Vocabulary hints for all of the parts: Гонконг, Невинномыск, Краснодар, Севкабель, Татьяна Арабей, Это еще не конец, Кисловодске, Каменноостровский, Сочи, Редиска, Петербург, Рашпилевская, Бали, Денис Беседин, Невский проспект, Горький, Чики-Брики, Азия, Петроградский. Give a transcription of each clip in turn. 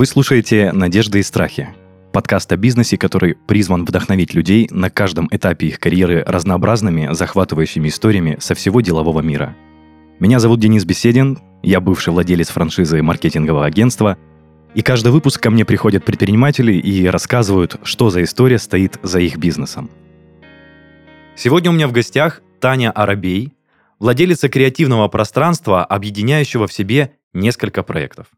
Вы слушаете «Надежды и страхи» – подкаст о бизнесе, который призван вдохновить людей на каждом этапе их карьеры разнообразными, захватывающими историями со всего делового мира. Меня зовут Денис Беседин, я бывший владелец франшизы маркетингового агентства, и каждый выпуск ко мне приходят предприниматели и рассказывают, что за история стоит за их бизнесом. Сегодня у меня в гостях Таня Арабей, владелица креативного пространства, объединяющего в себе несколько проектов.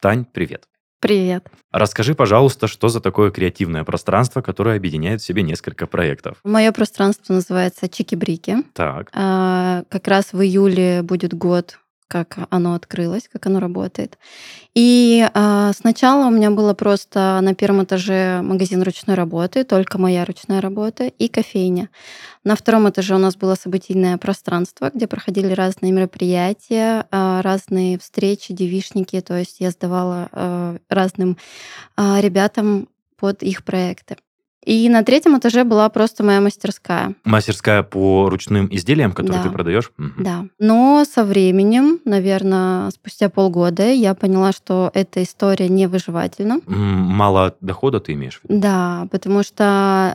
Тань, привет. Привет. Расскажи, пожалуйста, что за такое креативное пространство, которое объединяет в себе несколько проектов? Мое пространство называется «Чики-Брики». Так. Как раз в июле будет год, как оно открылось, как оно работает. И сначала у меня было просто на первом этаже магазин ручной работы, только моя ручная работа, и кофейня. На втором этаже у нас было событийное пространство, где проходили разные мероприятия, разные встречи, девичники. То есть я сдавала разным ребятам под их проекты. И на третьем этаже была просто моя мастерская. Мастерская по ручным изделиям, которые ты продаешь? Да. Но со временем, наверное, спустя полгода я поняла, что эта история невыживательна. Мало дохода ты имеешь в виду? Да, потому что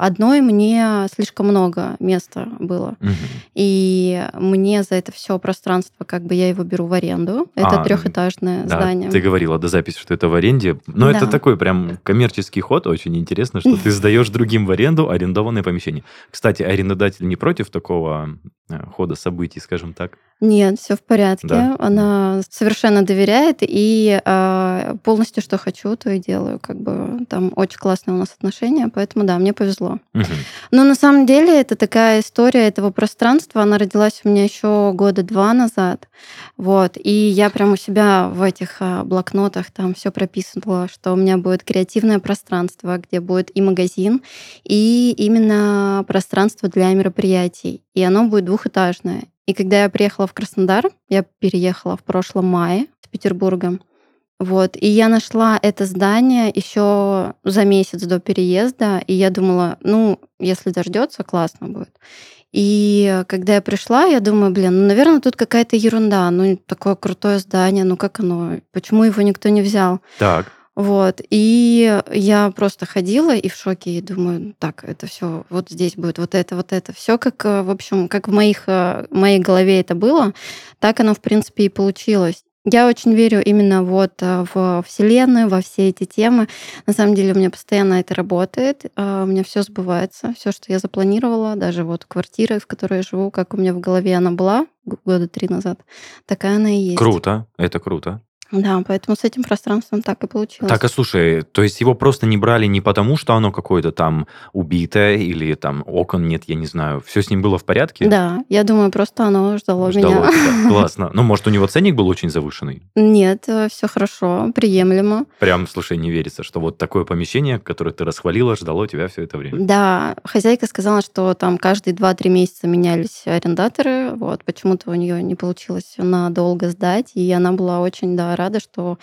одной мне слишком много места было. Угу. И мне за это все пространство, как бы я его беру в аренду. Это трехэтажное здание. Ты говорила до записи, что это в аренде. Но это такой прям коммерческий ход, очень интересно, что ты сдаешь другим в аренду арендованное помещение. Кстати, арендодатель не против такого хода событий, скажем так? Нет, все в порядке. Да. Она совершенно доверяет, и полностью что хочу, то и делаю. Как бы там очень классные у нас отношения, поэтому да, мне повезло. Угу. Но на самом деле это такая история этого пространства. Она родилась у меня еще года два назад. Вот. И я прям у себя в этих блокнотах там все прописывала, что у меня будет креативное пространство, где будет и магазин, и именно пространство для мероприятий. И оно будет двухэтажное. И когда я приехала в Краснодар, я переехала в прошлом мае с Петербурга, вот, и я нашла это здание еще за месяц до переезда, и я думала, ну, если дождется, классно будет. И когда я пришла, я думаю, наверное, тут какая-то ерунда, такое крутое здание, как оно, почему его никто не взял? Так. Вот, и я просто ходила и в шоке, и думаю, так, это все, вот здесь будет вот это, все как, в общем, как в моей голове это было, так оно, в принципе, и получилось. Я очень верю именно в Вселенную, во все эти темы. На самом деле у меня постоянно это работает, у меня все сбывается, все, что я запланировала, даже квартира, в которой я живу, как у меня в голове она была года 3 назад, такая она и есть. Круто, это круто. Да, поэтому с этим пространством так и получилось. Так, а слушай, то есть его просто не брали не потому, что оно какое-то там убитое или там окон нет, я не знаю, все с ним было в порядке? Да, я думаю, просто оно ждало меня. Классно. Ну, может, у него ценник был очень завышенный? Нет, все хорошо, приемлемо. Прям, слушай, не верится, что вот такое помещение, которое ты расхвалила, ждало тебя все это время. Да, хозяйка сказала, что там каждые 2-3 месяца менялись арендаторы, почему-то у нее не получилось надолго сдать, и она была очень, рада, что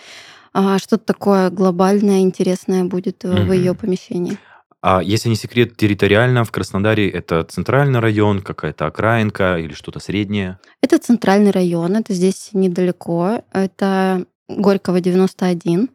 что-то такое глобальное, интересное будет в ее помещении. А если не секрет, территориально в Краснодаре это центральный район, какая-то окраинка или что-то среднее? Это центральный район, это здесь недалеко, это Горького 91,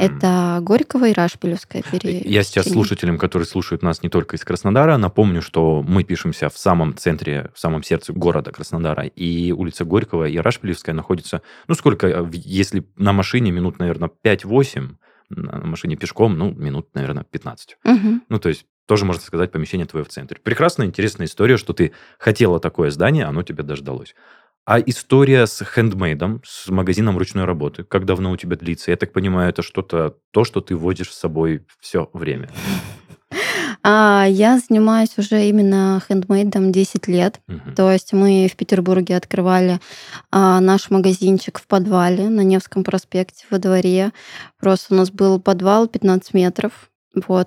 это Горького и Рашпилевская пересечение. Я сейчас слушателям, которые слушают нас не только из Краснодара, напомню, что мы пишемся в самом центре, в самом сердце города Краснодара, и улица Горького и Рашпилевская находится, сколько, если на машине минут, наверное, 5-8, на машине пешком, минут, наверное, 15. То есть тоже, можно сказать, помещение твое в центре. Прекрасная, интересная история, что ты хотела такое здание, оно тебе дождалось. А история с хендмейдом, с магазином ручной работы, как давно у тебя длится? Я так понимаю, это что-то, то, что ты водишь с собой все время. Я занимаюсь уже именно хендмейдом 10 лет. То есть мы в Петербурге открывали наш магазинчик в подвале на Невском проспекте во дворе. Просто у нас был подвал 15 метров.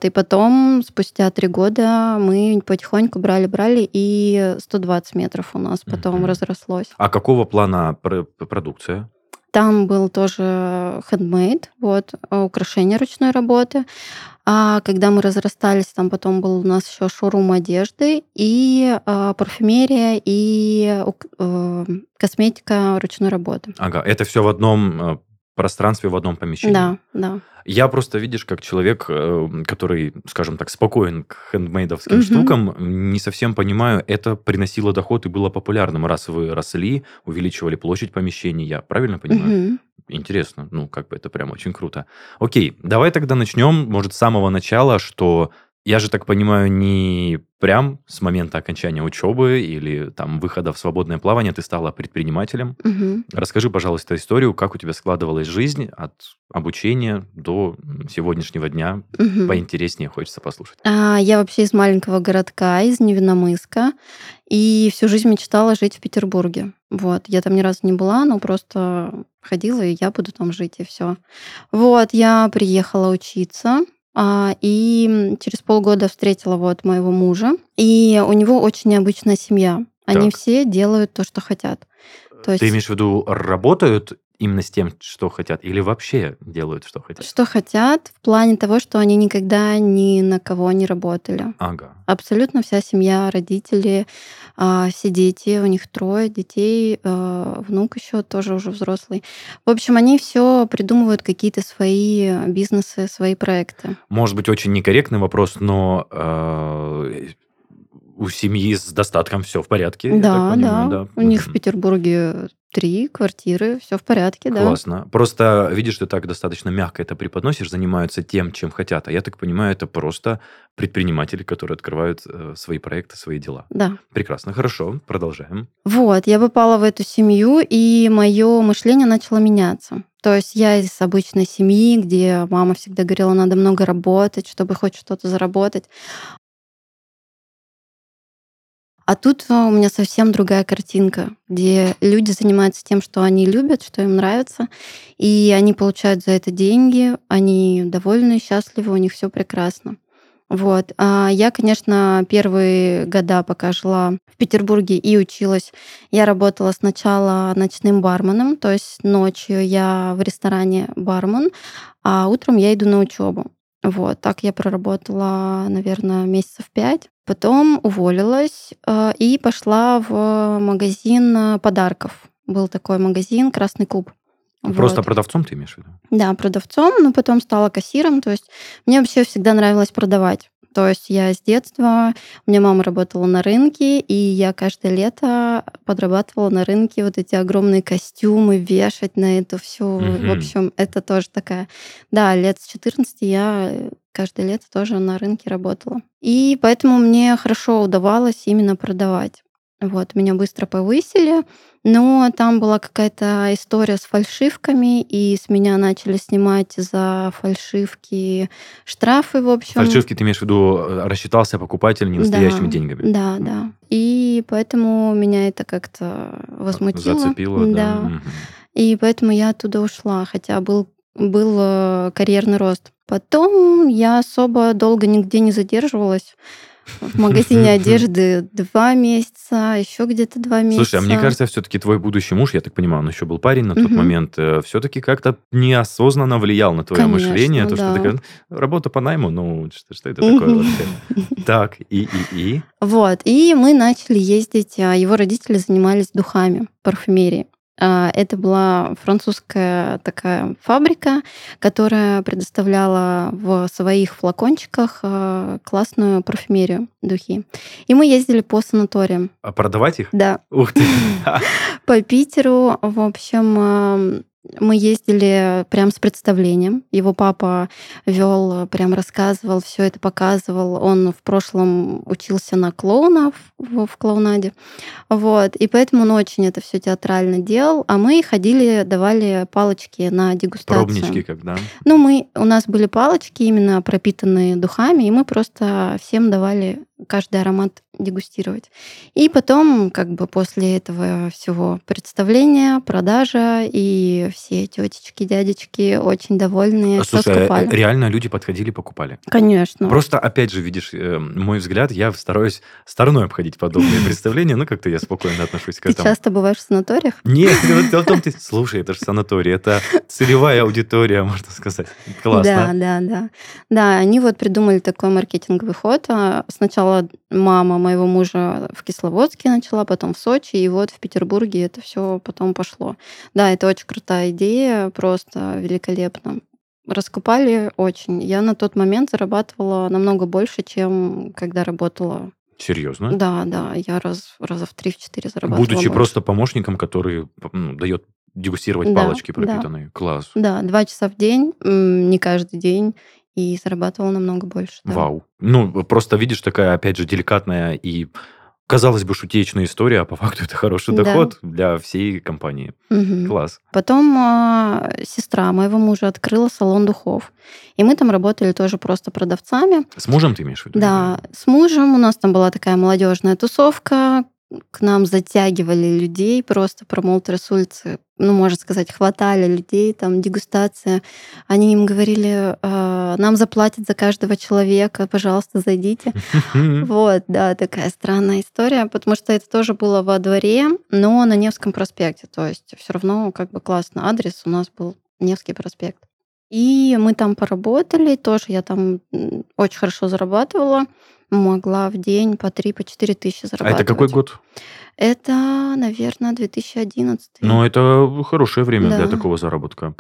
И потом, спустя 3 года, мы потихоньку брали, и 120 метров у нас потом разрослось. А какого плана продукция? Там был тоже хендмейд, украшения ручной работы. А когда мы разрастались, там потом был у нас еще шоурум одежды, и парфюмерия, и косметика ручной работы. Ага, это все в одном пространстве в одном помещении. Да, да. Я просто, видишь, как человек, который, скажем так, спокоен к хендмейдовским штукам, не совсем понимаю, это приносило доход и было популярным. Раз вы росли, увеличивали площадь помещений, я правильно понимаю? Интересно, ну, как бы это прям очень круто. Окей, давай тогда начнем, может, с самого начала, что... Я же так понимаю, не прям с момента окончания учебы или там выхода в свободное плавание ты стала предпринимателем. Расскажи, пожалуйста, историю, как у тебя складывалась жизнь от обучения до сегодняшнего дня. Поинтереснее хочется послушать. Я вообще из маленького городка, из Невинномыска, и всю жизнь мечтала жить в Петербурге. Вот, я там ни разу не была, но просто ходила, и я буду там жить, и все. Вот, я приехала учиться. И через полгода встретила вот моего мужа. И у него очень необычная семья. Они все делают то, что хотят. То есть... Ты имеешь в виду, работают именно с тем, что хотят? Или вообще делают, что хотят? Что хотят, в плане того, что они никогда ни на кого не работали. Ага. Абсолютно вся семья, родители, все дети, у них 3 детей, внук еще тоже уже взрослый. В общем, они все придумывают какие-то свои бизнесы, свои проекты. Может быть, очень некорректный вопрос, но... У семьи с достатком все в порядке. Да, понимаю, да. У них в Петербурге 3 квартиры, все в порядке, да. Классно. Просто видишь, ты так достаточно мягко это преподносишь, занимаются тем, чем хотят. А я так понимаю, это просто предприниматели, которые открывают свои проекты, свои дела. Да. Прекрасно, хорошо, продолжаем. Вот, я попала в эту семью, и мое мышление начало меняться. То есть я из обычной семьи, где мама всегда говорила, надо много работать, чтобы хоть что-то заработать. А тут у меня совсем другая картинка, где люди занимаются тем, что они любят, что им нравится, и они получают за это деньги, они довольны, счастливы, у них все прекрасно. Вот. Я, конечно, первые года, пока жила в Петербурге и училась, я работала сначала ночным барменом, то есть ночью я в ресторане бармен, а утром я иду на учебу. Вот, так я проработала, наверное, месяцев 5. Потом уволилась и пошла в магазин подарков. Был такой магазин «Красный куб». Просто вот. Продавцом ты имеешь в виду? Да, продавцом, но потом стала кассиром. То есть мне вообще всегда нравилось продавать. То есть я с детства, у меня мама работала на рынке, и я каждое лето подрабатывала на рынке вот эти огромные костюмы, вешать на эту всю, в общем, это тоже такая... Да, лет с 14 я каждое лето тоже на рынке работала. И поэтому мне хорошо удавалось именно продавать. Вот, меня быстро повысили, но там была какая-то история с фальшивками, и с меня начали снимать за фальшивки штрафы, в общем. Фальшивки, ты имеешь в виду, рассчитался покупатель ненастоящими деньгами? Да, да. И поэтому меня это как-то возмутило. Зацепило, да. И поэтому я оттуда ушла, хотя был карьерный рост. Потом я особо долго нигде не задерживалась. В магазине одежды 2 месяца, еще где-то 2 месяца. Слушай, а мне кажется, все-таки твой будущий муж, я так понимаю, он еще был парень на тот момент, все-таки как-то неосознанно влиял на твое мышление. То, что ты говоришь, работа по найму, ну, что это такое вообще? Так, и. Вот, и мы начали ездить, его родители занимались духами, парфюмерией. Это была французская такая фабрика, которая предоставляла в своих флакончиках классную парфюмерию, духи. И мы ездили по санаториям. А продавать их? Да. Ух ты! По Питеру, в общем... Мы ездили прям с представлением. Его папа вел, прям рассказывал, все это показывал. Он в прошлом учился на клоуна в клоунаде. Вот. И поэтому он очень это все театрально делал. А мы ходили, давали палочки на дегустацию. Пробнички как, да? Ну, у нас были палочки, именно пропитанные духами, и мы просто всем давали каждый аромат дегустировать. И потом, как бы после этого всего представления, продажа, и все тетечки, дядечки очень довольны. Слушай, реально люди подходили, покупали? Конечно. Просто, опять же, видишь, мой взгляд, я стараюсь стороной обходить подобные представления, но как-то я спокойно отношусь к этому. Ты часто бываешь в санаториях? Нет, слушай, это же санаторий, это целевая аудитория, можно сказать. Классно. Да, да, да. Да, они вот придумали такой маркетинговый ход. Сначала мама моего мужа в Кисловодске начала, потом в Сочи, и вот в Петербурге это все потом пошло. Да, это очень крутая идея, просто великолепно. Раскопали очень. Я на тот момент зарабатывала намного больше, чем когда работала. Серьезно? Да. Я раза в 3-4 зарабатывала. Будучи больше. Просто помощником, который дает дегустировать палочки пропитанные. Да. Класс. Да, 2 часа в день, не каждый день. И зарабатывал намного больше. Да. Вау. Просто видишь, такая, опять же, деликатная и, казалось бы, шутеечная история, а по факту это хороший доход для всей компании. Угу. Класс. Потом сестра моего мужа открыла салон духов. И мы там работали тоже просто продавцами. С мужем ты имеешь в виду? Да, с мужем. У нас там была такая молодежная тусовка. К нам затягивали людей, просто промоутеры с улицы, можно сказать, хватали людей, там дегустация. Они им говорили, нам заплатят за каждого человека, пожалуйста, зайдите. Вот, да, такая странная история, потому что это тоже было во дворе, но на Невском проспекте, то есть все равно как бы классный адрес, у нас был Невский проспект. И мы там поработали, тоже я там очень хорошо зарабатывала, могла в день по 3-4 тысячи зарабатывать. А это какой год? Это, наверное, 2011. Это хорошее время для такого заработка.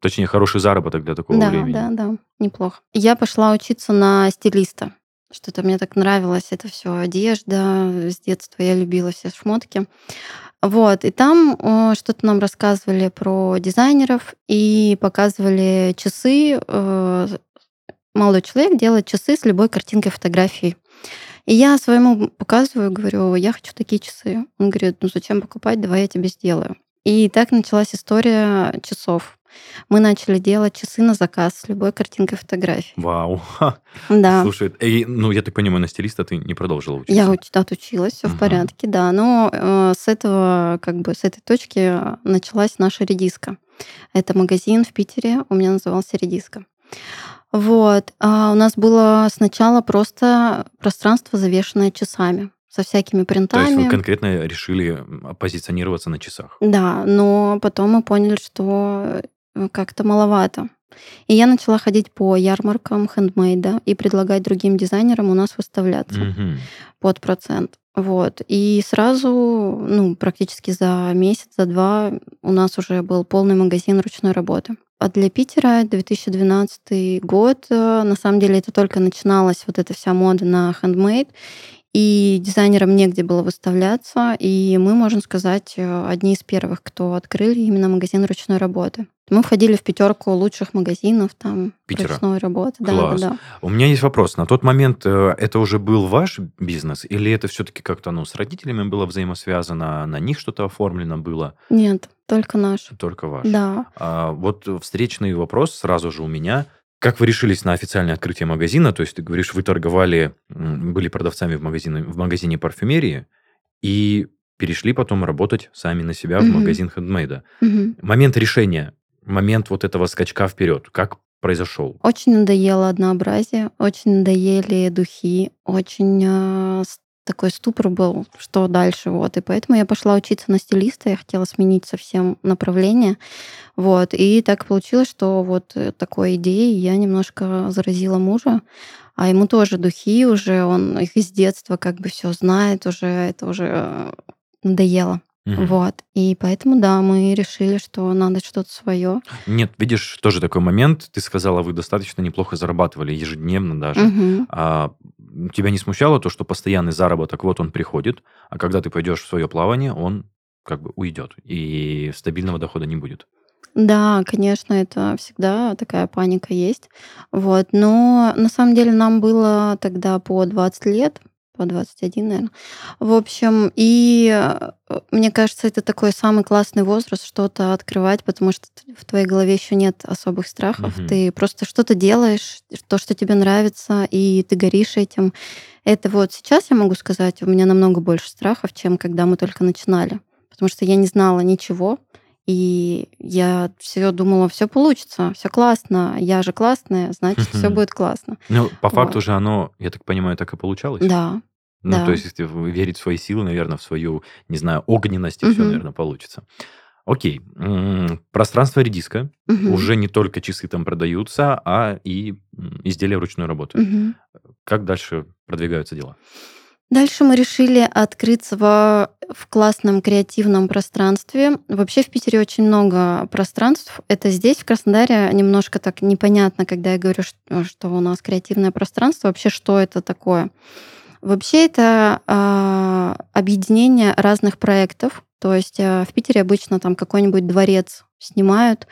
Точнее, хороший заработок для такого времени. Да, неплохо. Я пошла учиться на стилиста. Что-то мне так нравилось. Это все одежда. С детства я любила все шмотки. Вот, и там что-то нам рассказывали про дизайнеров и показывали часы. Молодой человек делает часы с любой картинкой фотографии. И я своему показываю, говорю, я хочу такие часы. Он говорит, зачем покупать, давай я тебе сделаю. И так началась история часов. Мы начали делать часы на заказ с любой картинкой фотографии. Вау. Да. Слушай, я так понимаю, на стилиста ты не продолжила учиться? Я отучилась, все в порядке, да. Но с этой точки началась наша редиска. Это магазин в Питере, у меня назывался «Редиска». Вот. А у нас было сначала просто пространство, завешенное часами, со всякими принтами. То есть вы конкретно решили позиционироваться на часах? Да, но потом мы поняли, что как-то маловато. И я начала ходить по ярмаркам хендмейда и предлагать другим дизайнерам у нас выставляться под процент. Вот. И сразу, практически за месяц, за 2 у нас уже был полный магазин ручной работы. А для Питера 2012 год, на самом деле, это только начиналась вот эта вся мода на хендмейд, и дизайнерам негде было выставляться, и мы, можно сказать, одни из первых, кто открыли именно магазин ручной работы. Мы входили в 5 лучших магазинов там Питера. Ручной работы. Класс. Да. У меня есть вопрос. На тот момент это уже был ваш бизнес, или это все-таки как-то с родителями было взаимосвязано, на них что-то оформлено было? Нет, только наш. Только ваш. Да. Встречный вопрос сразу же у меня. Как вы решились на официальное открытие магазина? То есть, ты говоришь, вы торговали, были продавцами в магазине парфюмерии и перешли потом работать сами на себя в магазин хендмейда. Момент решения, момент вот этого скачка вперед, как произошел? Очень надоело однообразие, очень надоели духи, очень такой ступор был, что дальше. И поэтому я пошла учиться на стилиста, я хотела сменить совсем направление. И так получилось, что такой идеей я немножко заразила мужа, а ему тоже духи уже, он их из детства как бы все знает, это уже надоело. И поэтому, мы решили, что надо что-то свое. Нет, видишь, тоже такой момент. Ты сказала, вы достаточно неплохо зарабатывали ежедневно даже. Тебя не смущало то, что постоянный заработок, он приходит, а когда ты пойдешь в свое плавание, он как бы уйдет, и стабильного дохода не будет? Да, конечно, это всегда такая паника есть. Но на самом деле нам было тогда по 20 лет, по 21, наверное. В общем, и мне кажется, это такой самый классный возраст что-то открывать, потому что в твоей голове еще нет особых страхов. Ты просто что-то делаешь, то, что тебе нравится, и ты горишь этим. Это сейчас я могу сказать, у меня намного больше страхов, чем когда мы только начинали, потому что я не знала ничего, и я все думала, все получится, все классно, я же классная, значит, все будет классно. По факту же оно, я так понимаю, так и получалось? Да. То есть, если верить в свои силы, наверное, в свою, не знаю, огненность, и все, наверное, получится. Окей. Пространство редиска. Уже не только часы там продаются, а и изделия ручной работы. Как дальше продвигаются дела? Дальше мы решили открыться в классном креативном пространстве. Вообще в Питере очень много пространств. Это здесь, в Краснодаре, немножко так непонятно, когда я говорю, что у нас креативное пространство. Вообще, что это такое? Вообще, это объединение разных проектов. То есть в Питере обычно там какой-нибудь дворец снимают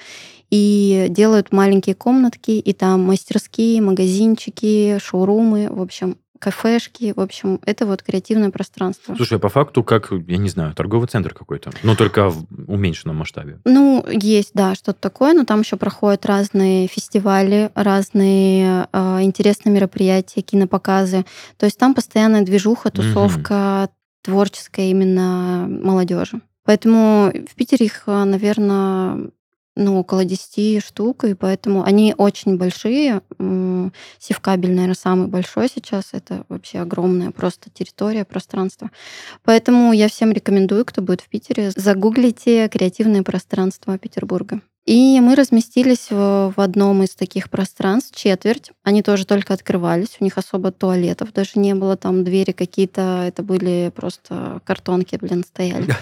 и делают маленькие комнатки, и там мастерские, магазинчики, шоурумы, в общем, кафешки, в общем, это вот креативное пространство. Слушай, по факту, как, я не знаю, торговый центр какой-то, но только в уменьшенном масштабе. Ну, есть, да, что-то такое, но там еще проходят разные фестивали, разные интересные мероприятия, кинопоказы. То есть там постоянная движуха, тусовка творческая именно молодежи. Поэтому в Питере их, наверное, около 10 штук, и поэтому они очень большие. Севкабель, наверное, самый большой сейчас. Это вообще огромная просто территория, пространство. Поэтому я всем рекомендую, кто будет в Питере, загуглите креативные пространства Петербурга. И мы разместились в одном из таких пространств, четверть. Они тоже только открывались, у них особо туалетов даже не было, там двери какие-то, это были просто картонки, стояли.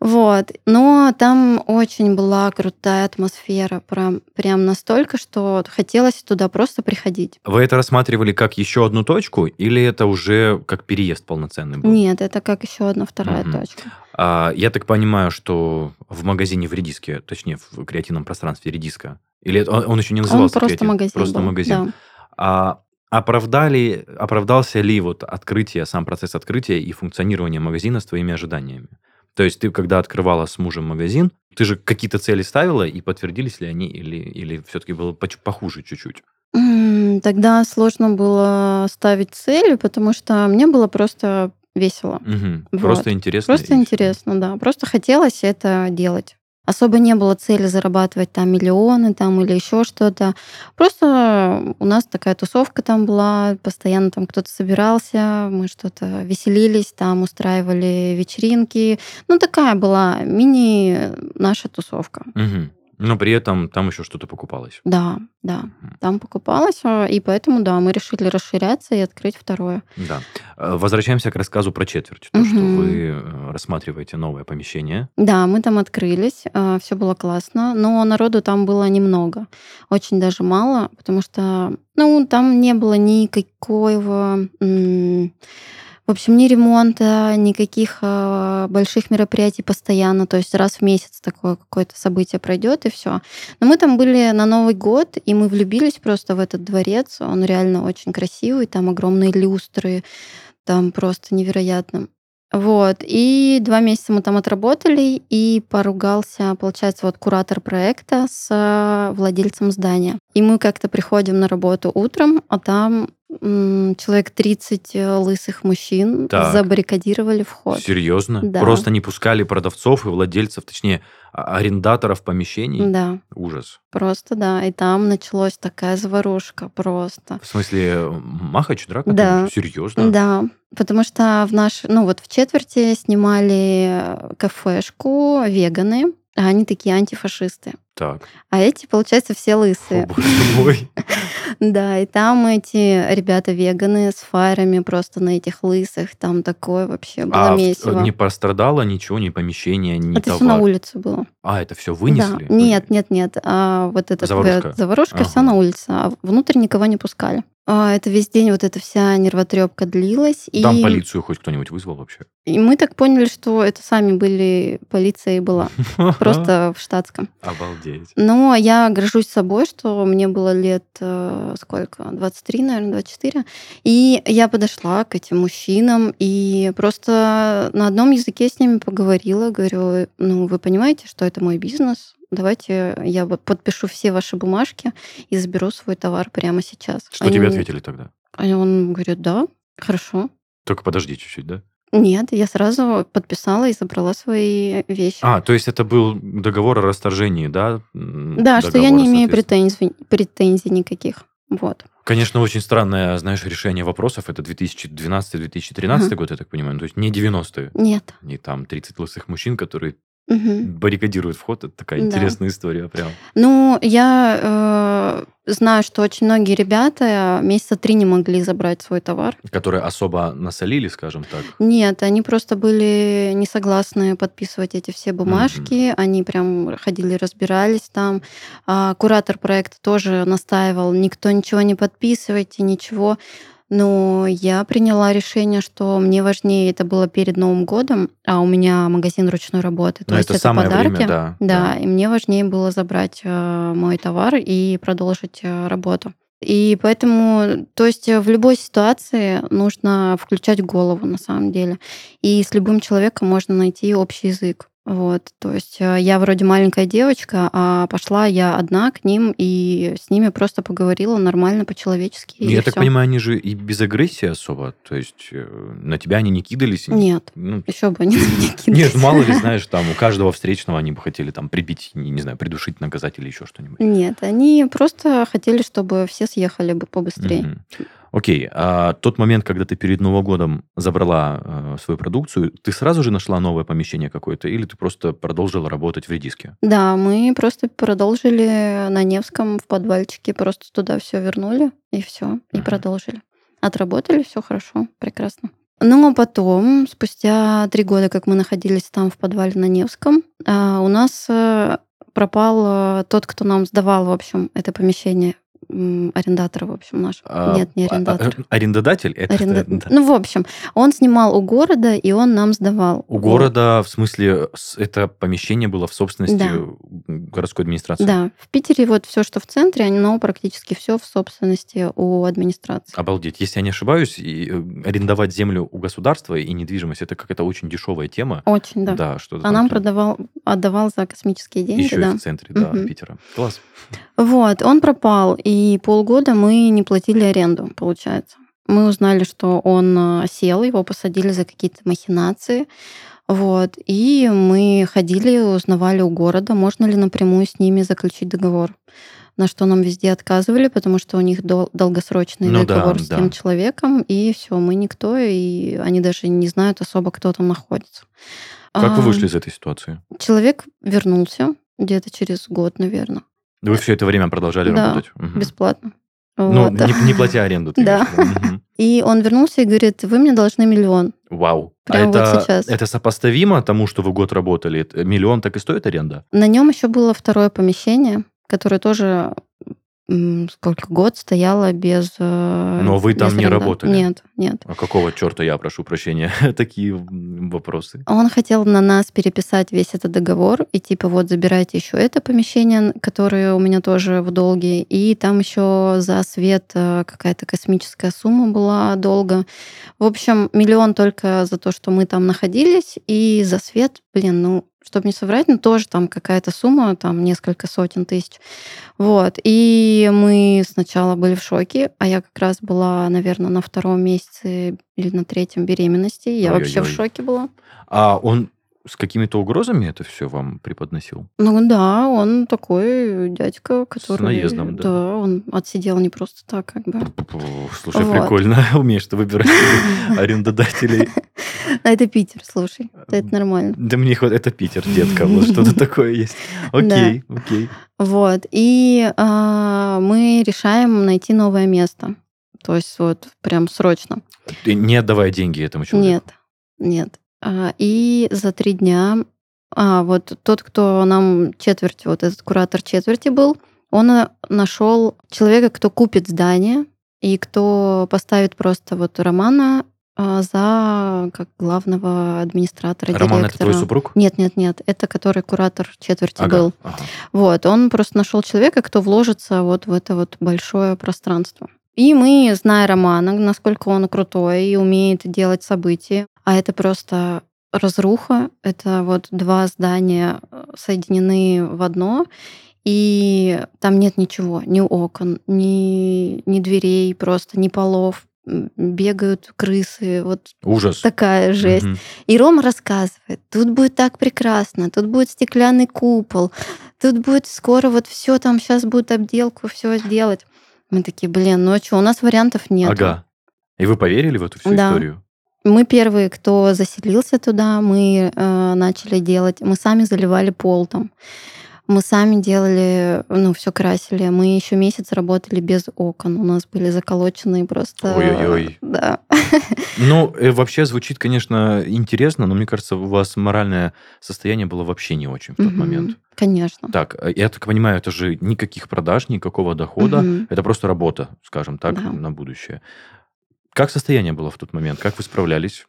Вот. Но там очень была крутая атмосфера, прям настолько, что хотелось туда просто приходить. Вы это рассматривали как еще одну точку, или это уже как переезд полноценный был? Нет, это как еще одна вторая точка. А, я так понимаю, что в магазине в Редиске, точнее, в креативном пространстве Редиска, или он еще не назывался креативным? Он просто магазин. Просто магазин. Да. Оправдался ли вот открытие, сам процесс открытия и функционирование магазина с твоими ожиданиями? То есть ты, когда открывала с мужем магазин, ты же какие-то цели ставила, и подтвердились ли они, или все-таки было похуже чуть-чуть? Тогда сложно было ставить цели, потому что мне было просто весело. Вот. Просто интересно. Просто интересно, да. Просто хотелось это делать. Особо не было цели зарабатывать там миллионы там, или еще что-то. Просто у нас такая тусовка там была, постоянно там кто-то собирался, мы что-то веселились, там устраивали вечеринки. Такая была мини наша тусовка. Но при этом там еще что-то покупалось. Да, там покупалось, и поэтому, да, мы решили расширяться и открыть второе. Да. Возвращаемся к рассказу про четверть, то, что вы рассматриваете новое помещение. Да, мы там открылись, все было классно, но народу там было немного, очень даже мало, потому что, там не было никакого... В общем, ни ремонта, никаких больших мероприятий постоянно, то есть раз в месяц такое какое-то событие пройдет и все. Но мы там были на Новый год, и мы влюбились просто в этот дворец, он реально очень красивый, там огромные люстры, там просто невероятно. Вот, и 2 месяца мы там отработали, и поругался, получается, куратор проекта с владельцем здания. И мы как-то приходим на работу утром, а там человек 30 лысых мужчин забаррикадировали вход. Серьезно? Да. Просто не пускали продавцов и владельцев, точнее, арендаторов помещений? Да. Ужас. Просто, да. И там началась такая заварушка просто. В смысле, махач, драка? Да. Серьезно? Да. Потому что в четверти снимали кафешку веганы, а они такие антифашисты. Так. А эти, получается, все лысые. О, боже мой. Да, и там эти ребята-веганы с фаерами просто на этих лысых, там такое вообще было месиво. А не пострадало ничего, ни помещение, ни товар? Это все на улице было. А, это все вынесли? Да. Нет. Вот эта заварушка вся на улице, а внутрь никого не пускали. Это весь день эта вся нервотрепка длилась. Там полицию хоть кто-нибудь вызвал вообще? И мы так поняли, что это сами были, полиция и была. Просто в штатском. Обалдеть. Но я горжусь собой, что мне было лет сколько? 23, наверное, 24. И я подошла к этим мужчинам и просто на одном языке с ними поговорила. Говорю, вы понимаете, что это мой бизнес? Давайте я подпишу все ваши бумажки и заберу свой товар прямо сейчас. Что тебе ответили тогда? Он говорит, да, хорошо. Только подожди чуть-чуть, да? Нет, я сразу подписала и забрала свои вещи. То есть это был договор о расторжении, да? Да, что я не имею претензий никаких. Вот. Конечно, очень странное, решение вопросов. Это 2012-2013 год, я так понимаю. То есть не 90-е. Нет. Не там 30 лысых мужчин, которые Угу. Баррикадирует вход. Это такая интересная история прям. Ну, я знаю, что очень многие ребята месяца 3 не могли забрать свой товар. Которые особо насолили, скажем так? Нет, они просто были не согласны подписывать эти все бумажки. Они прям ходили, разбирались там. Куратор проекта тоже настаивал, никто ничего не подписывайте, ничего. Но я приняла решение, что мне важнее, это было перед Новым годом, а у меня магазин ручной работы, то есть это самое подарки. Время, да, и мне важнее было забрать мой товар и продолжить работу. И поэтому, то есть в любой ситуации нужно включать голову на самом деле. И с любым человеком можно найти общий язык. Вот, то есть я вроде маленькая девочка, а пошла я одна к ним и с ними просто поговорила нормально, по-человечески. Я так понимаю, они же и без агрессии особо, то есть на тебя они не кидались? Нет, еще бы они не кидались. Нет, мало ли, знаешь, там у каждого встречного они бы хотели там прибить, не знаю, придушить, наказать или еще что-нибудь. Нет, они просто хотели, чтобы все съехали бы побыстрее. Окей, а тот момент, когда ты перед Новым годом забрала свою продукцию, ты сразу же нашла новое помещение какое-то, или ты просто продолжила работать в Редиске? Да, мы просто продолжили на Невском в подвальчике, просто туда все вернули, и все, и продолжили. Отработали, все хорошо, прекрасно. Ну, а потом, спустя 3 года, как мы находились там в подвале на Невском, у нас пропал тот, кто нам сдавал, в общем, это помещение. Арендатор, в общем, наш. Нет, не арендатор. Арендодатель? Да. Ну, в общем, он снимал у города, и он нам сдавал. У города, в смысле, это помещение было в собственности городской администрации? Да. В Питере вот все, что в центре, оно практически все в собственности у администрации. Обалдеть. Если я не ошибаюсь, арендовать землю у государства и недвижимость, это какая-то очень дешевая тема. Очень, да. Да, что-то а нам отдавал за космические деньги. Еще и в центре, Питера. Класс. Вот, он пропал, и полгода мы не платили аренду, получается. Мы узнали, что он сел, его посадили за какие-то махинации. Вот. И мы ходили, узнавали у города, можно ли напрямую с ними заключить договор. На что нам везде отказывали, потому что у них долгосрочный договор с тем человеком, и все, мы никто, и они даже не знают особо, кто там находится. Как вы вышли из этой ситуации? Человек вернулся где-то через год, наверное. Вы все это время продолжали работать? Угу. Бесплатно. Ну, вот. не платя аренду. И он вернулся и говорит, вы мне должны 1 миллион. Вау. Прямо вот сейчас. Это сопоставимо тому, что вы год работали? 1 миллион так и стоит аренда? На нем еще было 2 помещение, которое тоже год стояло без... Но вы там не работали? Нет. А какого черта, я прошу прощения, такие вопросы? Он хотел на нас переписать весь этот договор, и типа вот забирайте еще это помещение, которое у меня тоже в долге, и там еще за свет какая-то космическая сумма была долго. В общем, 1 миллион только за то, что мы там находились, и за свет, чтобы не соврать, но тоже там какая-то сумма, там несколько сотен тысяч. Вот. И мы сначала были в шоке, а я как раз была, наверное, на 2-м месяце или на 3-м беременности. Я вообще в шоке была. А он с какими-то угрозами это все вам преподносил? Ну да, он такой дядька, который... С наездом, да? Да, он отсидел не просто так, как бы. Слушай, прикольно. Умеешь ты выбирать арендодателей. А это Питер, слушай. Это нормально. Да мне хватит, это Питер, детка, вот что-то такое есть. Окей. Вот, и мы решаем найти новое место. То есть вот прям срочно. Не отдавая деньги этому человеку? Нет. И за 3 дня вот тот, кто нам четверть, вот этот куратор четверти был, он нашел человека, кто купит здание и кто поставит просто вот Романа за как главного администратора, директора. Роман — это твой супруг? Нет. Это который куратор четверти был. Вот, он просто нашел человека, кто вложится вот в это вот большое пространство. И мы, зная Романа, насколько он крутой и умеет делать события, а это просто разруха, это вот 2 здания соединены в одно, и там нет ничего, ни окон, ни дверей, просто ни полов. Бегают крысы, вот ужас. Такая жесть. Угу. И Рома рассказывает, тут будет так прекрасно, тут будет стеклянный купол, тут будет скоро вот все там сейчас будет обделку, все сделать. Мы такие, у нас вариантов нет. И вы поверили в эту всю историю? Мы первые, кто заселился туда, мы начали делать, мы сами заливали пол там, мы сами делали, ну, все красили. Мы еще месяц работали без окон, у нас были заколоченные просто... Ой-ой-ой. Да. Ну, вообще звучит, конечно, интересно, но мне кажется, у вас моральное состояние было вообще не очень в тот момент. Конечно. Так, я так понимаю, это же никаких продаж, никакого дохода, это просто работа, скажем так, да, на будущее. Как состояние было в тот момент? Как вы справлялись?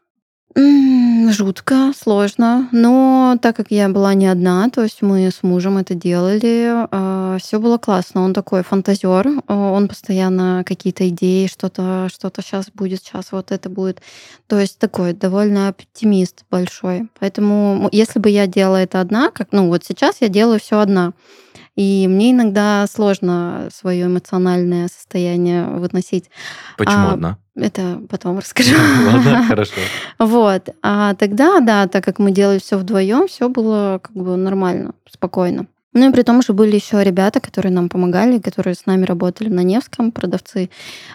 Жутко, сложно. Но так как я была не одна, то есть мы с мужем это делали, все было классно. Он такой фантазер, он постоянно какие-то идеи, что-то сейчас будет, сейчас вот это будет. То есть такой довольно оптимист большой. Поэтому если бы я делала это одна, как, ну вот сейчас я делаю все одна, и мне иногда сложно свое эмоциональное состояние выносить. Почему одна? Это потом расскажу. Ладно, хорошо. Вот. А тогда, да, так как мы делали все вдвоем, все было как бы нормально, спокойно. Ну и при том, что были еще ребята, которые нам помогали, которые с нами работали на Невском, продавцы.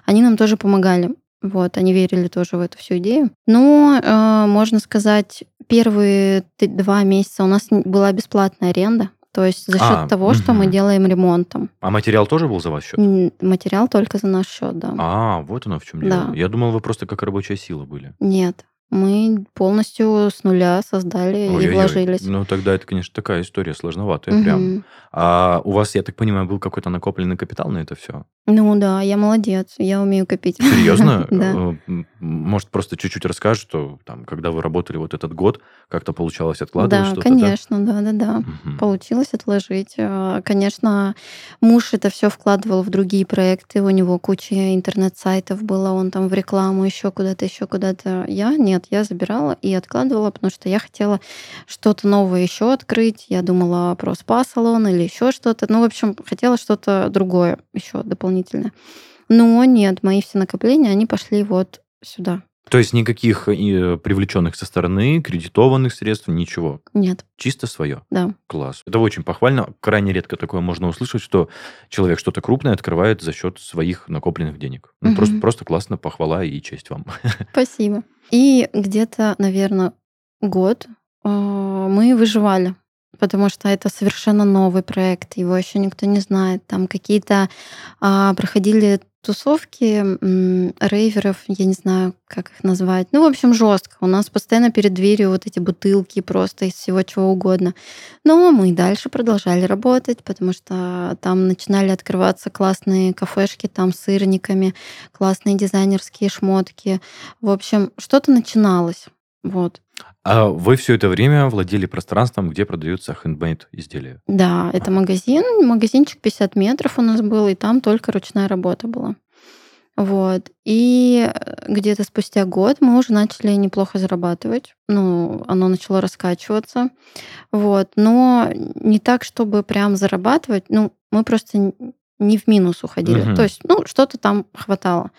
Они нам тоже помогали. Вот, они верили тоже в эту всю идею. Но, можно сказать, первые 2 месяца у нас была бесплатная аренда. То есть за счет того, что мы делаем ремонтом. А материал тоже был за ваш счет? Материал только за наш счет, да. А, вот оно в чем дело. Я думал, вы просто как рабочая сила были. Нет, мы полностью с нуля создали и вложились. Ну, тогда это, конечно, такая история сложноватая прям. А у вас, я так понимаю, был какой-то накопленный капитал на это все? Ну да, я молодец, я умею копить. Серьезно? Да. Может, просто чуть-чуть расскажешь, что там, когда вы работали вот этот год, как-то получалось откладывать что-то? Да, конечно, да. Получилось отложить. Конечно, муж это все вкладывал в другие проекты, у него куча интернет-сайтов было, он там в рекламу еще куда-то. Я забирала и откладывала, потому что я хотела что-то новое еще открыть. Я думала про спа-салон или еще что-то. Ну, в общем, хотела что-то другое еще дополнительно. Но нет, мои все накопления, они пошли вот сюда. То есть никаких привлеченных со стороны, кредитованных средств, ничего? Нет. Чисто свое? Да. Класс. Это очень похвально. Крайне редко такое можно услышать, что человек что-то крупное открывает за счет своих накопленных денег. Ну, просто классно, похвала и честь вам. Спасибо. И где-то, наверное, год мы выживали. Потому что это совершенно новый проект, его еще никто не знает. Там какие-то проходили тусовки рейверов, я не знаю, как их назвать. Ну, в общем, жестко. У нас постоянно перед дверью вот эти бутылки просто из всего чего угодно. Но мы дальше продолжали работать, потому что там начинали открываться классные кафешки там с сырниками, классные дизайнерские шмотки. В общем, что-то начиналось. Вот. А вы все это время владели пространством, где продаются хендмейд изделия? Да, это магазин, магазинчик 50 метров у нас был, и там только ручная работа была. Вот. И где-то спустя год мы уже начали неплохо зарабатывать. Ну, оно начало раскачиваться. Вот. Но не так, чтобы прям зарабатывать. Ну, мы просто не в минус уходили. То есть, ну, что-то там хватало.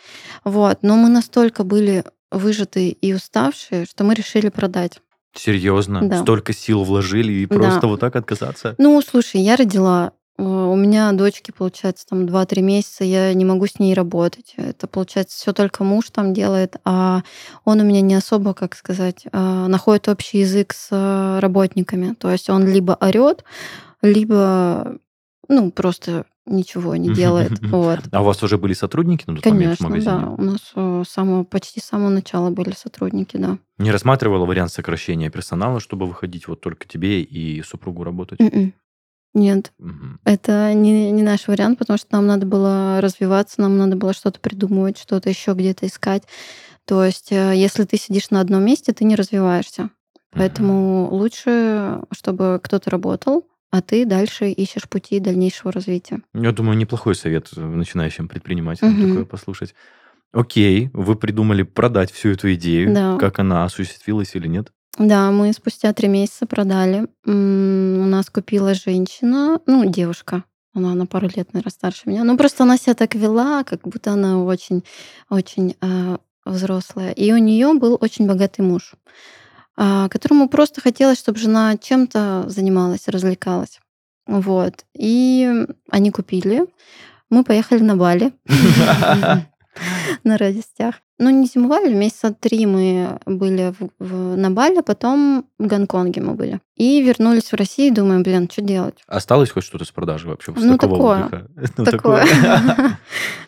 Вот. Но мы настолько были выжатые и уставшие, что мы решили продать. Серьезно? Да. Столько сил вложили и просто вот так отказаться? Ну, слушай, я родила. У меня дочке, получается, там 2-3 месяца, я не могу с ней работать. Это, получается, все только муж там делает, а он у меня не особо, как сказать, находит общий язык с работниками. То есть он либо орет, либо, ну, просто ничего не делает. Вот. А у вас уже были сотрудники на тот момент в магазине? Конечно, да. У нас почти с самого начала были сотрудники, да. Не рассматривала вариант сокращения персонала, чтобы выходить вот только тебе и супругу работать? Нет. Это не наш вариант, потому что нам надо было развиваться, нам надо было что-то придумывать, что-то еще где-то искать. То есть если ты сидишь на одном месте, ты не развиваешься. Поэтому лучше, чтобы кто-то работал, а ты дальше ищешь пути дальнейшего развития. Я думаю, неплохой совет начинающим предпринимателям такое послушать. Окей, вы придумали продать всю эту идею, как она осуществилась или нет? Да, мы спустя 3 месяца продали. У нас купила женщина, ну, девушка. Она на пару лет, наверное, старше меня. Ну, просто она себя так вела, как будто она очень-очень взрослая. И у нее был очень богатый муж, которому просто хотелось, чтобы жена чем-то занималась, развлекалась. Вот. И они купили. Мы поехали на Бали. на радостях. Ну, не зимовали, месяца 3 мы были на Бали, потом в Гонконге мы были. И вернулись в Россию, думаем, блин, что делать? Осталось хоть что-то с продажи вообще? Ну, такое.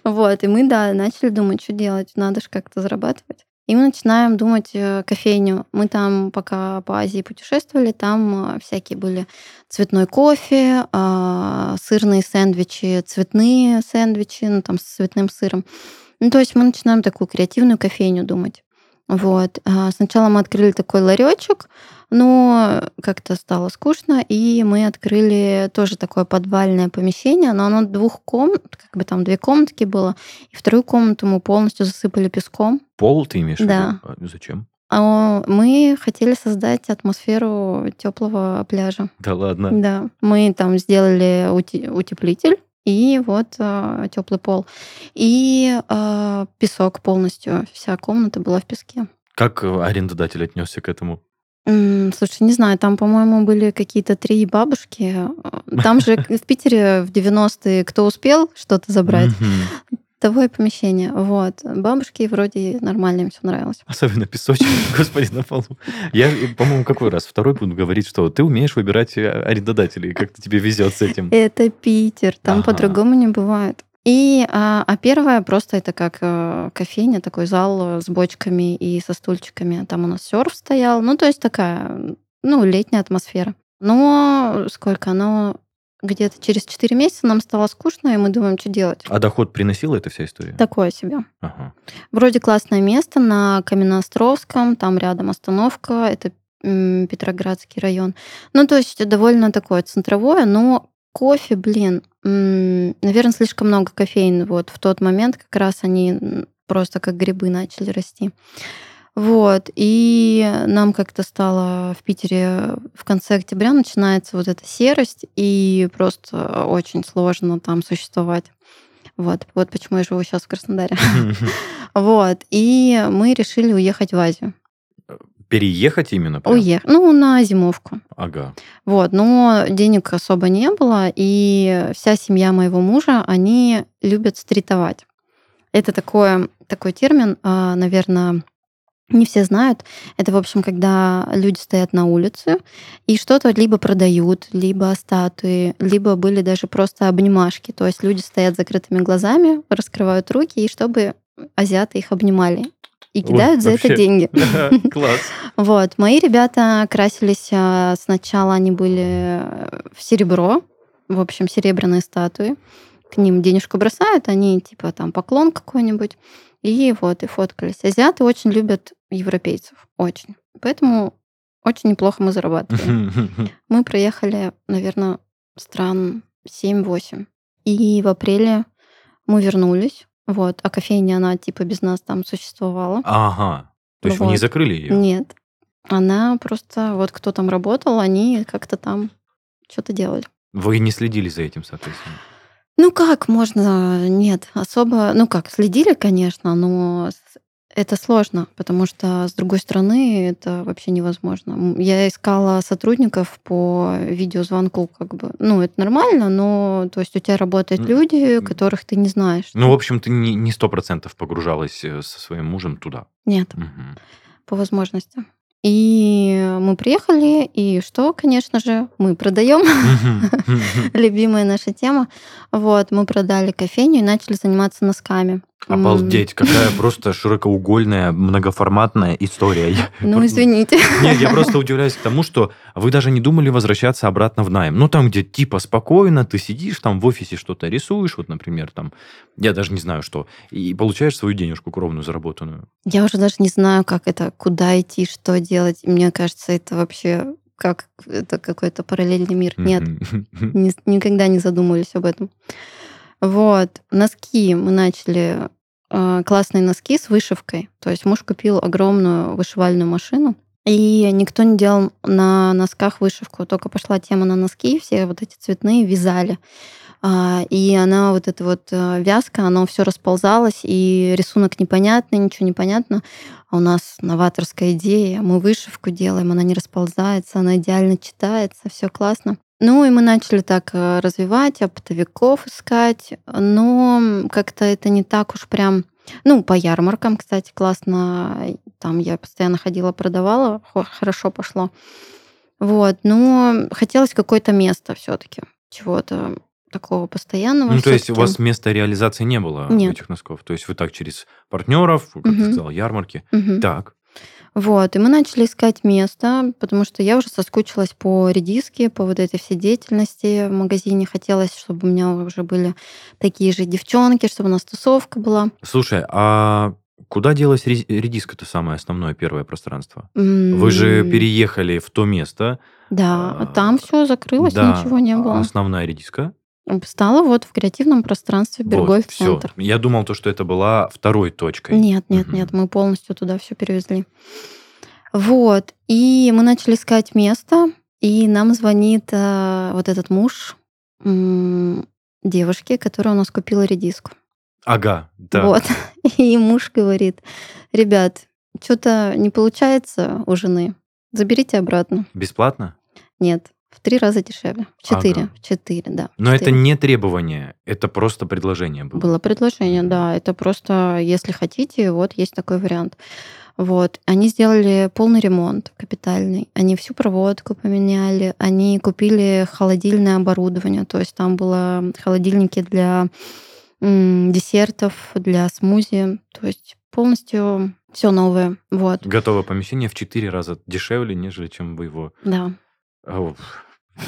Вот, и мы, да, начали думать, что делать, надо же как-то зарабатывать. И мы начинаем думать кофейню. Мы там, пока по Азии путешествовали, там всякие были цветной кофе, сырные сэндвичи, цветные сэндвичи, ну, там, с цветным сыром. Ну, то есть мы начинаем такую креативную кофейню думать. Вот. Сначала мы открыли такой ларечек, но как-то стало скучно, и мы открыли тоже такое подвальное помещение, но оно 2 комнат, как бы там 2 комнатки было, и вторую комнату мы полностью засыпали песком. Пол ты имеешь в виду? Да. А зачем? Мы хотели создать атмосферу теплого пляжа. Да ладно? Да. Мы там сделали утеплитель, и вот теплый пол. И песок полностью. Вся комната была в песке. Как арендодатель отнесся к этому? Слушай, не знаю, там, по-моему, были какие-то 3 бабушки. Там же в Питере в 90-е кто успел что-то забрать, того и помещение. Вот. Бабушки вроде нормально, им все нравилось. Особенно песочек, господи, на полу. Я, по-моему, какой раз? 2-й буду говорить, что ты умеешь выбирать арендодателей, как-то тебе везет с этим. Это Питер, там по-другому не бывает. А первое просто это как кофейня, такой зал с бочками и со стульчиками. Там у нас серф стоял. Ну, то есть такая, ну, летняя атмосфера. Но сколько оно... Где-то через 4 месяца нам стало скучно, и мы думаем, что делать. А доход приносила эта вся история? Такое себе. Ага. Вроде классное место на Каменноостровском, там рядом остановка, это Петроградский район. Ну, то есть довольно такое центровое, но кофе, блин, наверное, слишком много кофеин. Вот в тот момент как раз они просто как грибы начали расти. Вот, и нам как-то стало в Питере в конце октября начинается вот эта серость, и просто очень сложно там существовать. Вот почему я живу сейчас в Краснодаре. Вот, и мы решили уехать в Азию. Переехать именно? Уехать, ну, на зимовку. Ага. Вот, но денег особо не было, и вся семья моего мужа, они любят стритовать. Это такой термин, наверное... Не все знают. Это, в общем, когда люди стоят на улице и что-то либо продают, либо статуи, либо были даже просто обнимашки. То есть люди стоят с закрытыми глазами, раскрывают руки, и чтобы азиаты их обнимали. И кидают за это деньги. Класс. Вот. Мои ребята красились. Сначала они были в серебро, в общем, серебряные статуи. К ним денежку бросают, они типа там поклон какой-нибудь. И вот, и фоткались. Азиаты очень любят европейцев, очень. Поэтому очень неплохо мы зарабатываем. Мы проехали, наверное, стран 7-8. И в апреле мы вернулись, вот. А кофейня, она типа без нас там существовала. Ага, то есть вот. Вы не закрыли ее? Нет, она просто, вот кто там работал, они как-то там что-то делали. Вы не следили за этим, соответственно? Ну как можно? Нет, особо... Ну как, следили, конечно, но это сложно, потому что, с другой стороны, это вообще невозможно. Я искала сотрудников по видеозвонку, как бы. Ну, это нормально, но то есть у тебя работают люди, которых ты не знаешь. Ну, в общем, ты не 100% погружалась со своим мужем туда? Нет, по возможности. И мы приехали, и что, конечно же, мы продаем. Любимая наша тема. Вот, мы продали кофейню и начали заниматься носками. Обалдеть, какая просто широкоугольная, многоформатная история. Ну, извините. Нет, я просто удивляюсь к тому, что вы даже не думали возвращаться обратно в найм. Ну, там, где типа спокойно, ты сидишь, там в офисе что-то рисуешь, вот, например, там, я даже не знаю, что, и получаешь свою денежку кровную, заработанную. Я уже даже не знаю, как это, куда идти, что делать. Мне кажется, это вообще как это какой-то параллельный мир. Нет, никогда не задумывались об этом. Вот, носки мы начали, классные носки с вышивкой. То есть муж купил огромную вышивальную машину, и никто не делал на носках вышивку. Только пошла тема на носки, все вот эти цветные вязали. И она вот эта вот вязка, она все расползалось, и рисунок непонятный, ничего не понятно. А у нас новаторская идея, мы вышивку делаем, она не расползается, она идеально читается, все классно. Ну, и мы начали так развивать, оптовиков искать, но как-то это не так уж прям Ну, по ярмаркам, кстати, классно. Там я постоянно ходила, продавала, хорошо пошло. Вот, но хотелось какое-то место все-таки, чего-то такого постоянного. Ну, то есть у вас места реализации не было? Нет. Этих носков? То есть вы так через партнеров, как ты сказала, ярмарки. Так. Вот, и мы начали искать место, потому что я уже соскучилась по редиске, по вот этой всей деятельности в магазине. Хотелось, чтобы у меня уже были такие же девчонки, чтобы у нас тусовка была. Слушай, а куда делась редиска-то, самое основное, первое пространство? Вы же переехали в то место. Да, там все закрылось, да, ничего не было. Основная редиска? Стала вот в креативном пространстве Бергольц-центр. Вот, я думал, что это была второй точкой. Нет, мы полностью туда все перевезли. Вот, и мы начали искать место, и нам звонит вот этот муж девушки, которая у нас купила редиску. Ага, да. Вот, и муж говорит: ребят, что-то не получается у жены, заберите обратно. Бесплатно? Нет. В 3 раза дешевле. В четыре, да. Но это не требование, это просто предложение было. Было предложение, да. Это просто, если хотите, вот есть такой вариант. Вот. Они сделали полный ремонт капитальный. Они всю проводку поменяли, они купили холодильное оборудование. То есть там были холодильники для десертов, для смузи. То есть полностью все новое. Вот. Готовое помещение в 4 раза дешевле, нежели чем вы его... Да.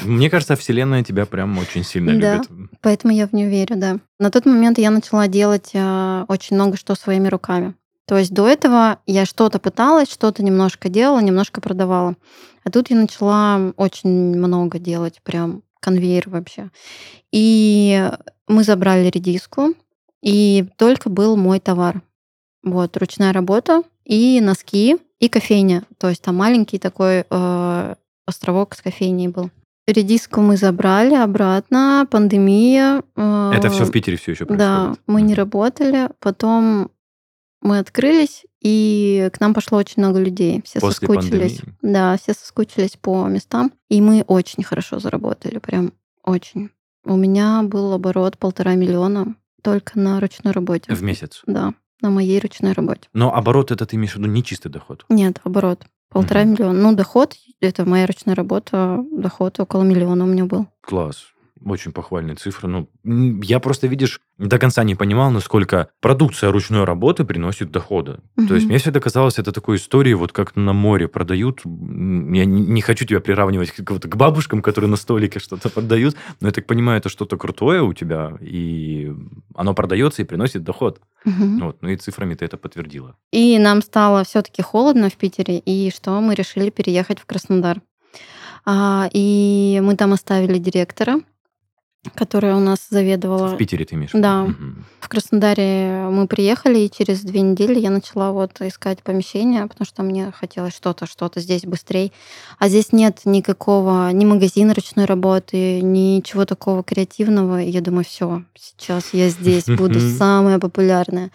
Мне кажется, вселенная тебя прям очень сильно любит. Поэтому я в нее верю, да. На тот момент я начала делать очень много что своими руками. То есть до этого я что-то пыталась, что-то немножко делала, немножко продавала. А тут я начала очень много делать, прям конвейер вообще. И мы забрали редиску, и только был мой товар. Вот, ручная работа, и носки, и кофейня. То есть там маленький такой... островок с кофейней был. Редиску мы забрали обратно, пандемия. Это все в Питере все еще происходит? Да, мы не работали. Потом мы открылись, и к нам пошло очень много людей. Все после соскучились. Пандемии? Да, все соскучились по местам. И мы очень хорошо заработали, прям очень. У меня был оборот 1,5 миллиона только на ручной работе. В месяц? Да, на моей ручной работе. Но оборот это ты имеешь в виду не чистый доход? Нет, оборот. 1,5 миллиона. Ну, доход, это моя ручная работа, доход около 1 миллиона у меня был. Класс. Очень похвальные цифры. Ну, я просто, видишь, до конца не понимал, насколько продукция ручной работы приносит дохода. То есть мне всегда казалось, это такой истории, вот как на море продают. Я не хочу тебя приравнивать к бабушкам, которые на столике что-то продают, но я так понимаю, это что-то крутое у тебя, и оно продается и приносит доход. Вот, ну и цифрами ты это подтвердила. И нам стало все-таки холодно в Питере, и что мы решили переехать в Краснодар. И мы там оставили директора, которая у нас заведовала. В Питере ты имеешь? Да. В Краснодаре мы приехали, и через 2 недели я начала вот искать помещение, потому что мне хотелось что-то здесь быстрее. А здесь нет никакого, ни магазина ручной работы, ничего такого креативного. И я думаю, все, сейчас я здесь буду самая популярная.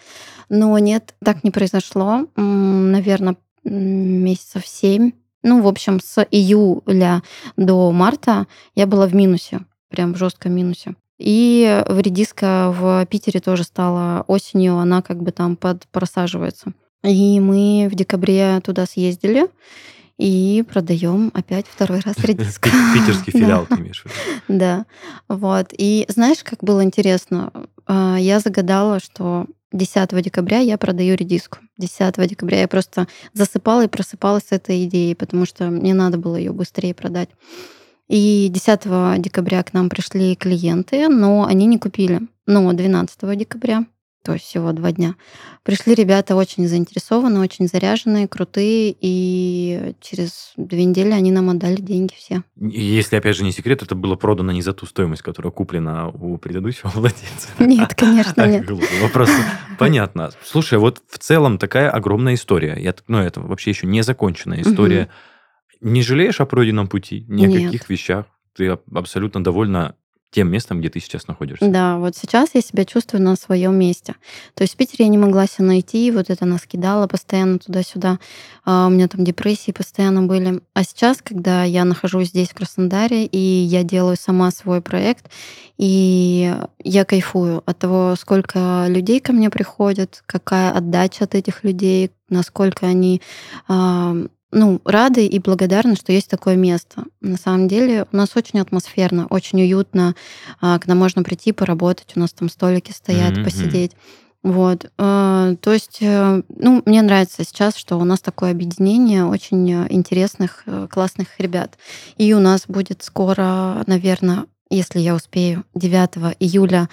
Но нет, так не произошло. Наверное, месяцев 7. Ну, в общем, с июля до марта я была в минусе. Прям в жестком минусе. И редиска в Питере тоже стала осенью, она как бы там просаживается. И мы в декабре туда съездили и продаем опять 2 раз редиску. Питерский филиал, ты имеешь в виду? Да. Вот. И знаешь, как было интересно? Я загадала, что 10 декабря я продаю редиску. 10 декабря я просто засыпала и просыпалась с этой идеей, потому что мне надо было ее быстрее продать. И 10 декабря к нам пришли клиенты, но они не купили. Но 12 декабря, то есть всего 2 дня, пришли ребята очень заинтересованные, очень заряженные, крутые, и через 2 недели они нам отдали деньги все. Если, опять же, не секрет, это было продано не за ту стоимость, которая куплена у предыдущего владельца. Нет, конечно, нет. Вопрос понятно. Слушай, вот в целом такая огромная история. Это вообще еще не законченная история. Не жалеешь о пройденном пути, ни о каких вещах? Ты абсолютно довольна тем местом, где ты сейчас находишься. Да, вот сейчас я себя чувствую на своем месте. То есть в Питере я не могла себя найти, вот это нас кидало постоянно туда-сюда. У меня там депрессии постоянно были. А сейчас, когда я нахожусь здесь, в Краснодаре, и я делаю сама свой проект, и я кайфую от того, сколько людей ко мне приходят, какая отдача от этих людей, насколько они... рады и благодарны, что есть такое место. На самом деле у нас очень атмосферно, очень уютно. К нам можно прийти, поработать. У нас там столики стоят, посидеть. Вот. То есть, мне нравится сейчас, что у нас такое объединение очень интересных, классных ребят. И у нас будет скоро, наверное, если я успею, 9 июля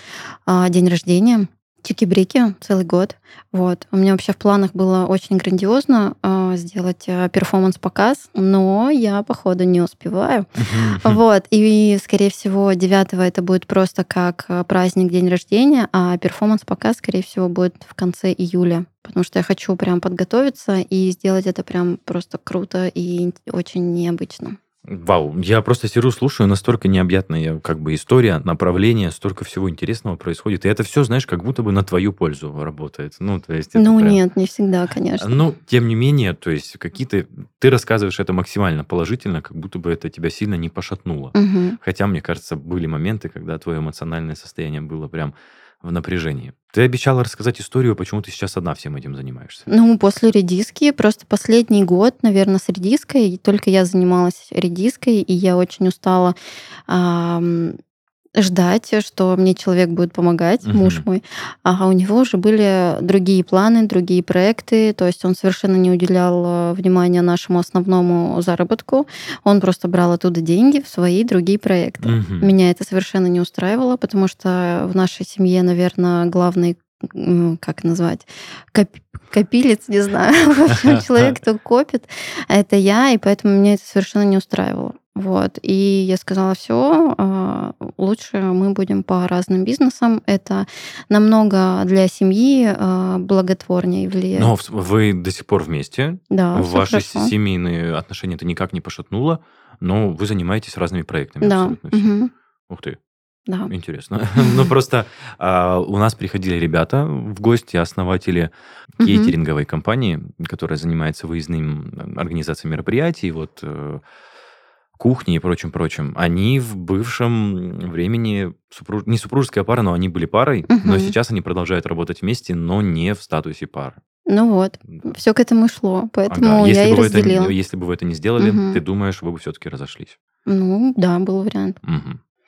день рождения. Чики-брики целый год. Вот. У меня вообще в планах было очень грандиозно сделать перформанс-показ, но я, походу, не успеваю. Вот. И, скорее всего, 9-го это будет просто как праздник, день рождения, а перформанс-показ, скорее всего, будет в конце июля, потому что я хочу прям подготовиться и сделать это прям просто круто и очень необычно. Вау, я просто сижу, слушаю, настолько необъятная история, направление, столько всего интересного происходит. И это все, знаешь, как будто бы на твою пользу работает. Нет, не всегда, конечно. Но, тем не менее, то есть какие-то... Ты рассказываешь это максимально положительно, как будто бы это тебя сильно не пошатнуло. Угу. Хотя, мне кажется, были моменты, когда твое эмоциональное состояние было прям в напряжении. Ты обещала рассказать историю, почему ты сейчас одна всем этим занимаешься. После редиски, просто последний год, наверное, с редиской, и только я занималась редиской, и я очень устала ждать, что мне человек будет помогать, муж мой. А у него уже были другие планы, другие проекты, то есть он совершенно не уделял внимания нашему основному заработку, он просто брал оттуда деньги в свои другие проекты. Меня это совершенно не устраивало, потому что в нашей семье, наверное, главный, как назвать, копилец, не знаю, человек, кто копит, это я, и поэтому меня это совершенно не устраивало. Вот. И я сказала, все, лучше мы будем по разным бизнесам. Это намного для семьи благотворнее влияет. Но вы до сих пор вместе. Да, ваши семейные отношения это никак не пошатнуло, но вы занимаетесь разными проектами. Да. Абсолютно все. Ух ты. Да. Интересно. Просто у нас приходили ребята в гости, основатели кейтеринговой компании, которая занимается выездным организацией мероприятий, кухни и прочим-прочим. Они в бывшем времени не супружеская пара, но они были парой, но сейчас они продолжают работать вместе, но не в статусе пары. Все к этому шло, поэтому я и разделила. Если бы вы это не сделали, ты думаешь, вы бы все-таки разошлись? Да, был вариант.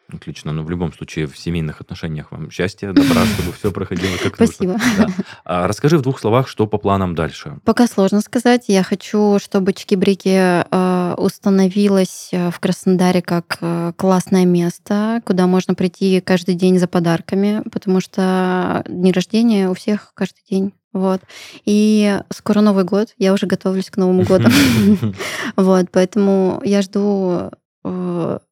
Отлично. В любом случае, в семейных отношениях вам счастья, добра, чтобы все проходило как нужно. Спасибо. Да. Расскажи в 2 словах, что по планам дальше. Пока сложно сказать. Я хочу, чтобы Чики-Брики установилась в Краснодаре как классное место, куда можно прийти каждый день за подарками, потому что дни рождения у всех каждый день. Вот. И скоро Новый год. Я уже готовлюсь к Новому году. Поэтому я жду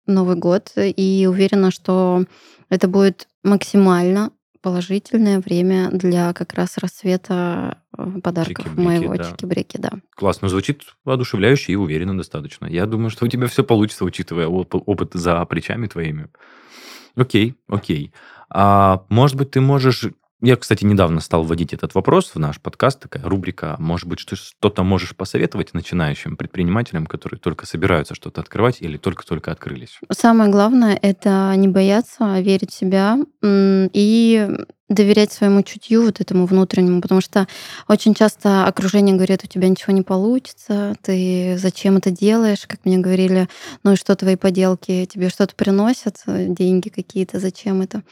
Новый год, и уверена, что это будет максимально положительное время для как раз расцвета подарков Чики-Брики, моего Чики-Брики, да. Классно звучит, воодушевляюще и уверенно достаточно. Я думаю, что у тебя все получится, учитывая опыт за плечами твоими. Окей. А, может быть, ты можешь... Я, кстати, недавно стал вводить этот вопрос в наш подкаст, такая рубрика. Может быть, ты что-то можешь посоветовать начинающим предпринимателям, которые только собираются что-то открывать или только-только открылись? Самое главное – это не бояться, верить в себя и доверять своему чутью, этому внутреннему, потому что очень часто окружение говорит, у тебя ничего не получится, ты зачем это делаешь, как мне говорили, и что твои поделки, тебе что-то приносят, деньги какие-то, зачем это?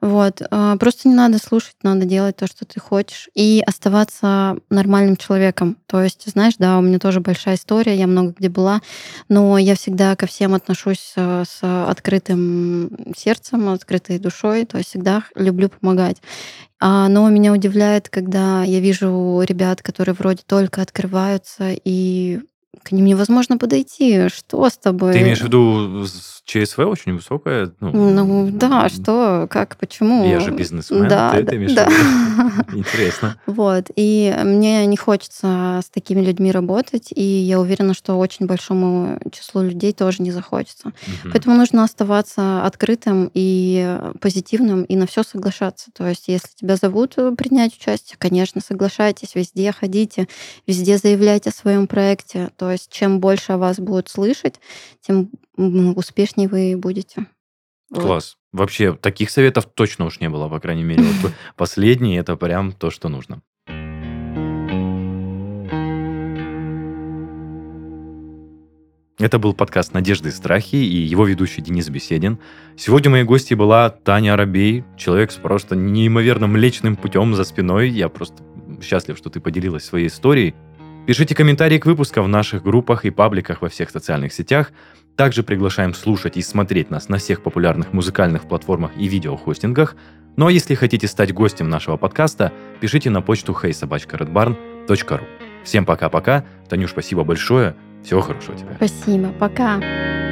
Просто не надо слушать, надо делать то, что ты хочешь, и оставаться нормальным человеком. То есть, знаешь, да, у меня тоже большая история, я много где была, но я всегда ко всем отношусь с открытым сердцем, открытой душой, то есть всегда люблю помогать. Но меня удивляет, когда я вижу ребят, которые вроде только открываются, и К ним невозможно подойти. Что с тобой? Ты имеешь в виду ЧСВ очень высокое? Ну да, что, как, почему? Я же бизнесмен, да, ты это имеешь в виду? Интересно. Вот, и мне не хочется с такими людьми работать, и я уверена, что очень большому числу людей тоже не захочется. Поэтому нужно оставаться открытым и позитивным, и на все соглашаться. То есть если тебя зовут принять участие, конечно, соглашайтесь, везде ходите, везде заявляйте о своем проекте. То есть чем больше о вас будут слышать, тем успешнее вы будете. Класс. Вот. Вообще, таких советов точно уж не было, по крайней мере. Вот последний – это прям то, что нужно. Это был подкаст «Надежды и страхи» и его ведущий Денис Беседин. Сегодня моей гостьей была Таня Арабей, человек с просто неимоверно млечным путем за спиной. Я просто счастлив, что ты поделилась своей историей. Пишите комментарии к выпуску в наших группах и пабликах во всех социальных сетях. Также приглашаем слушать и смотреть нас на всех популярных музыкальных платформах и видеохостингах. Ну а если хотите стать гостем нашего подкаста, пишите на почту hey@redbarn.ru. Всем пока-пока. Танюш, спасибо большое. Всего хорошего тебе. Спасибо. Пока.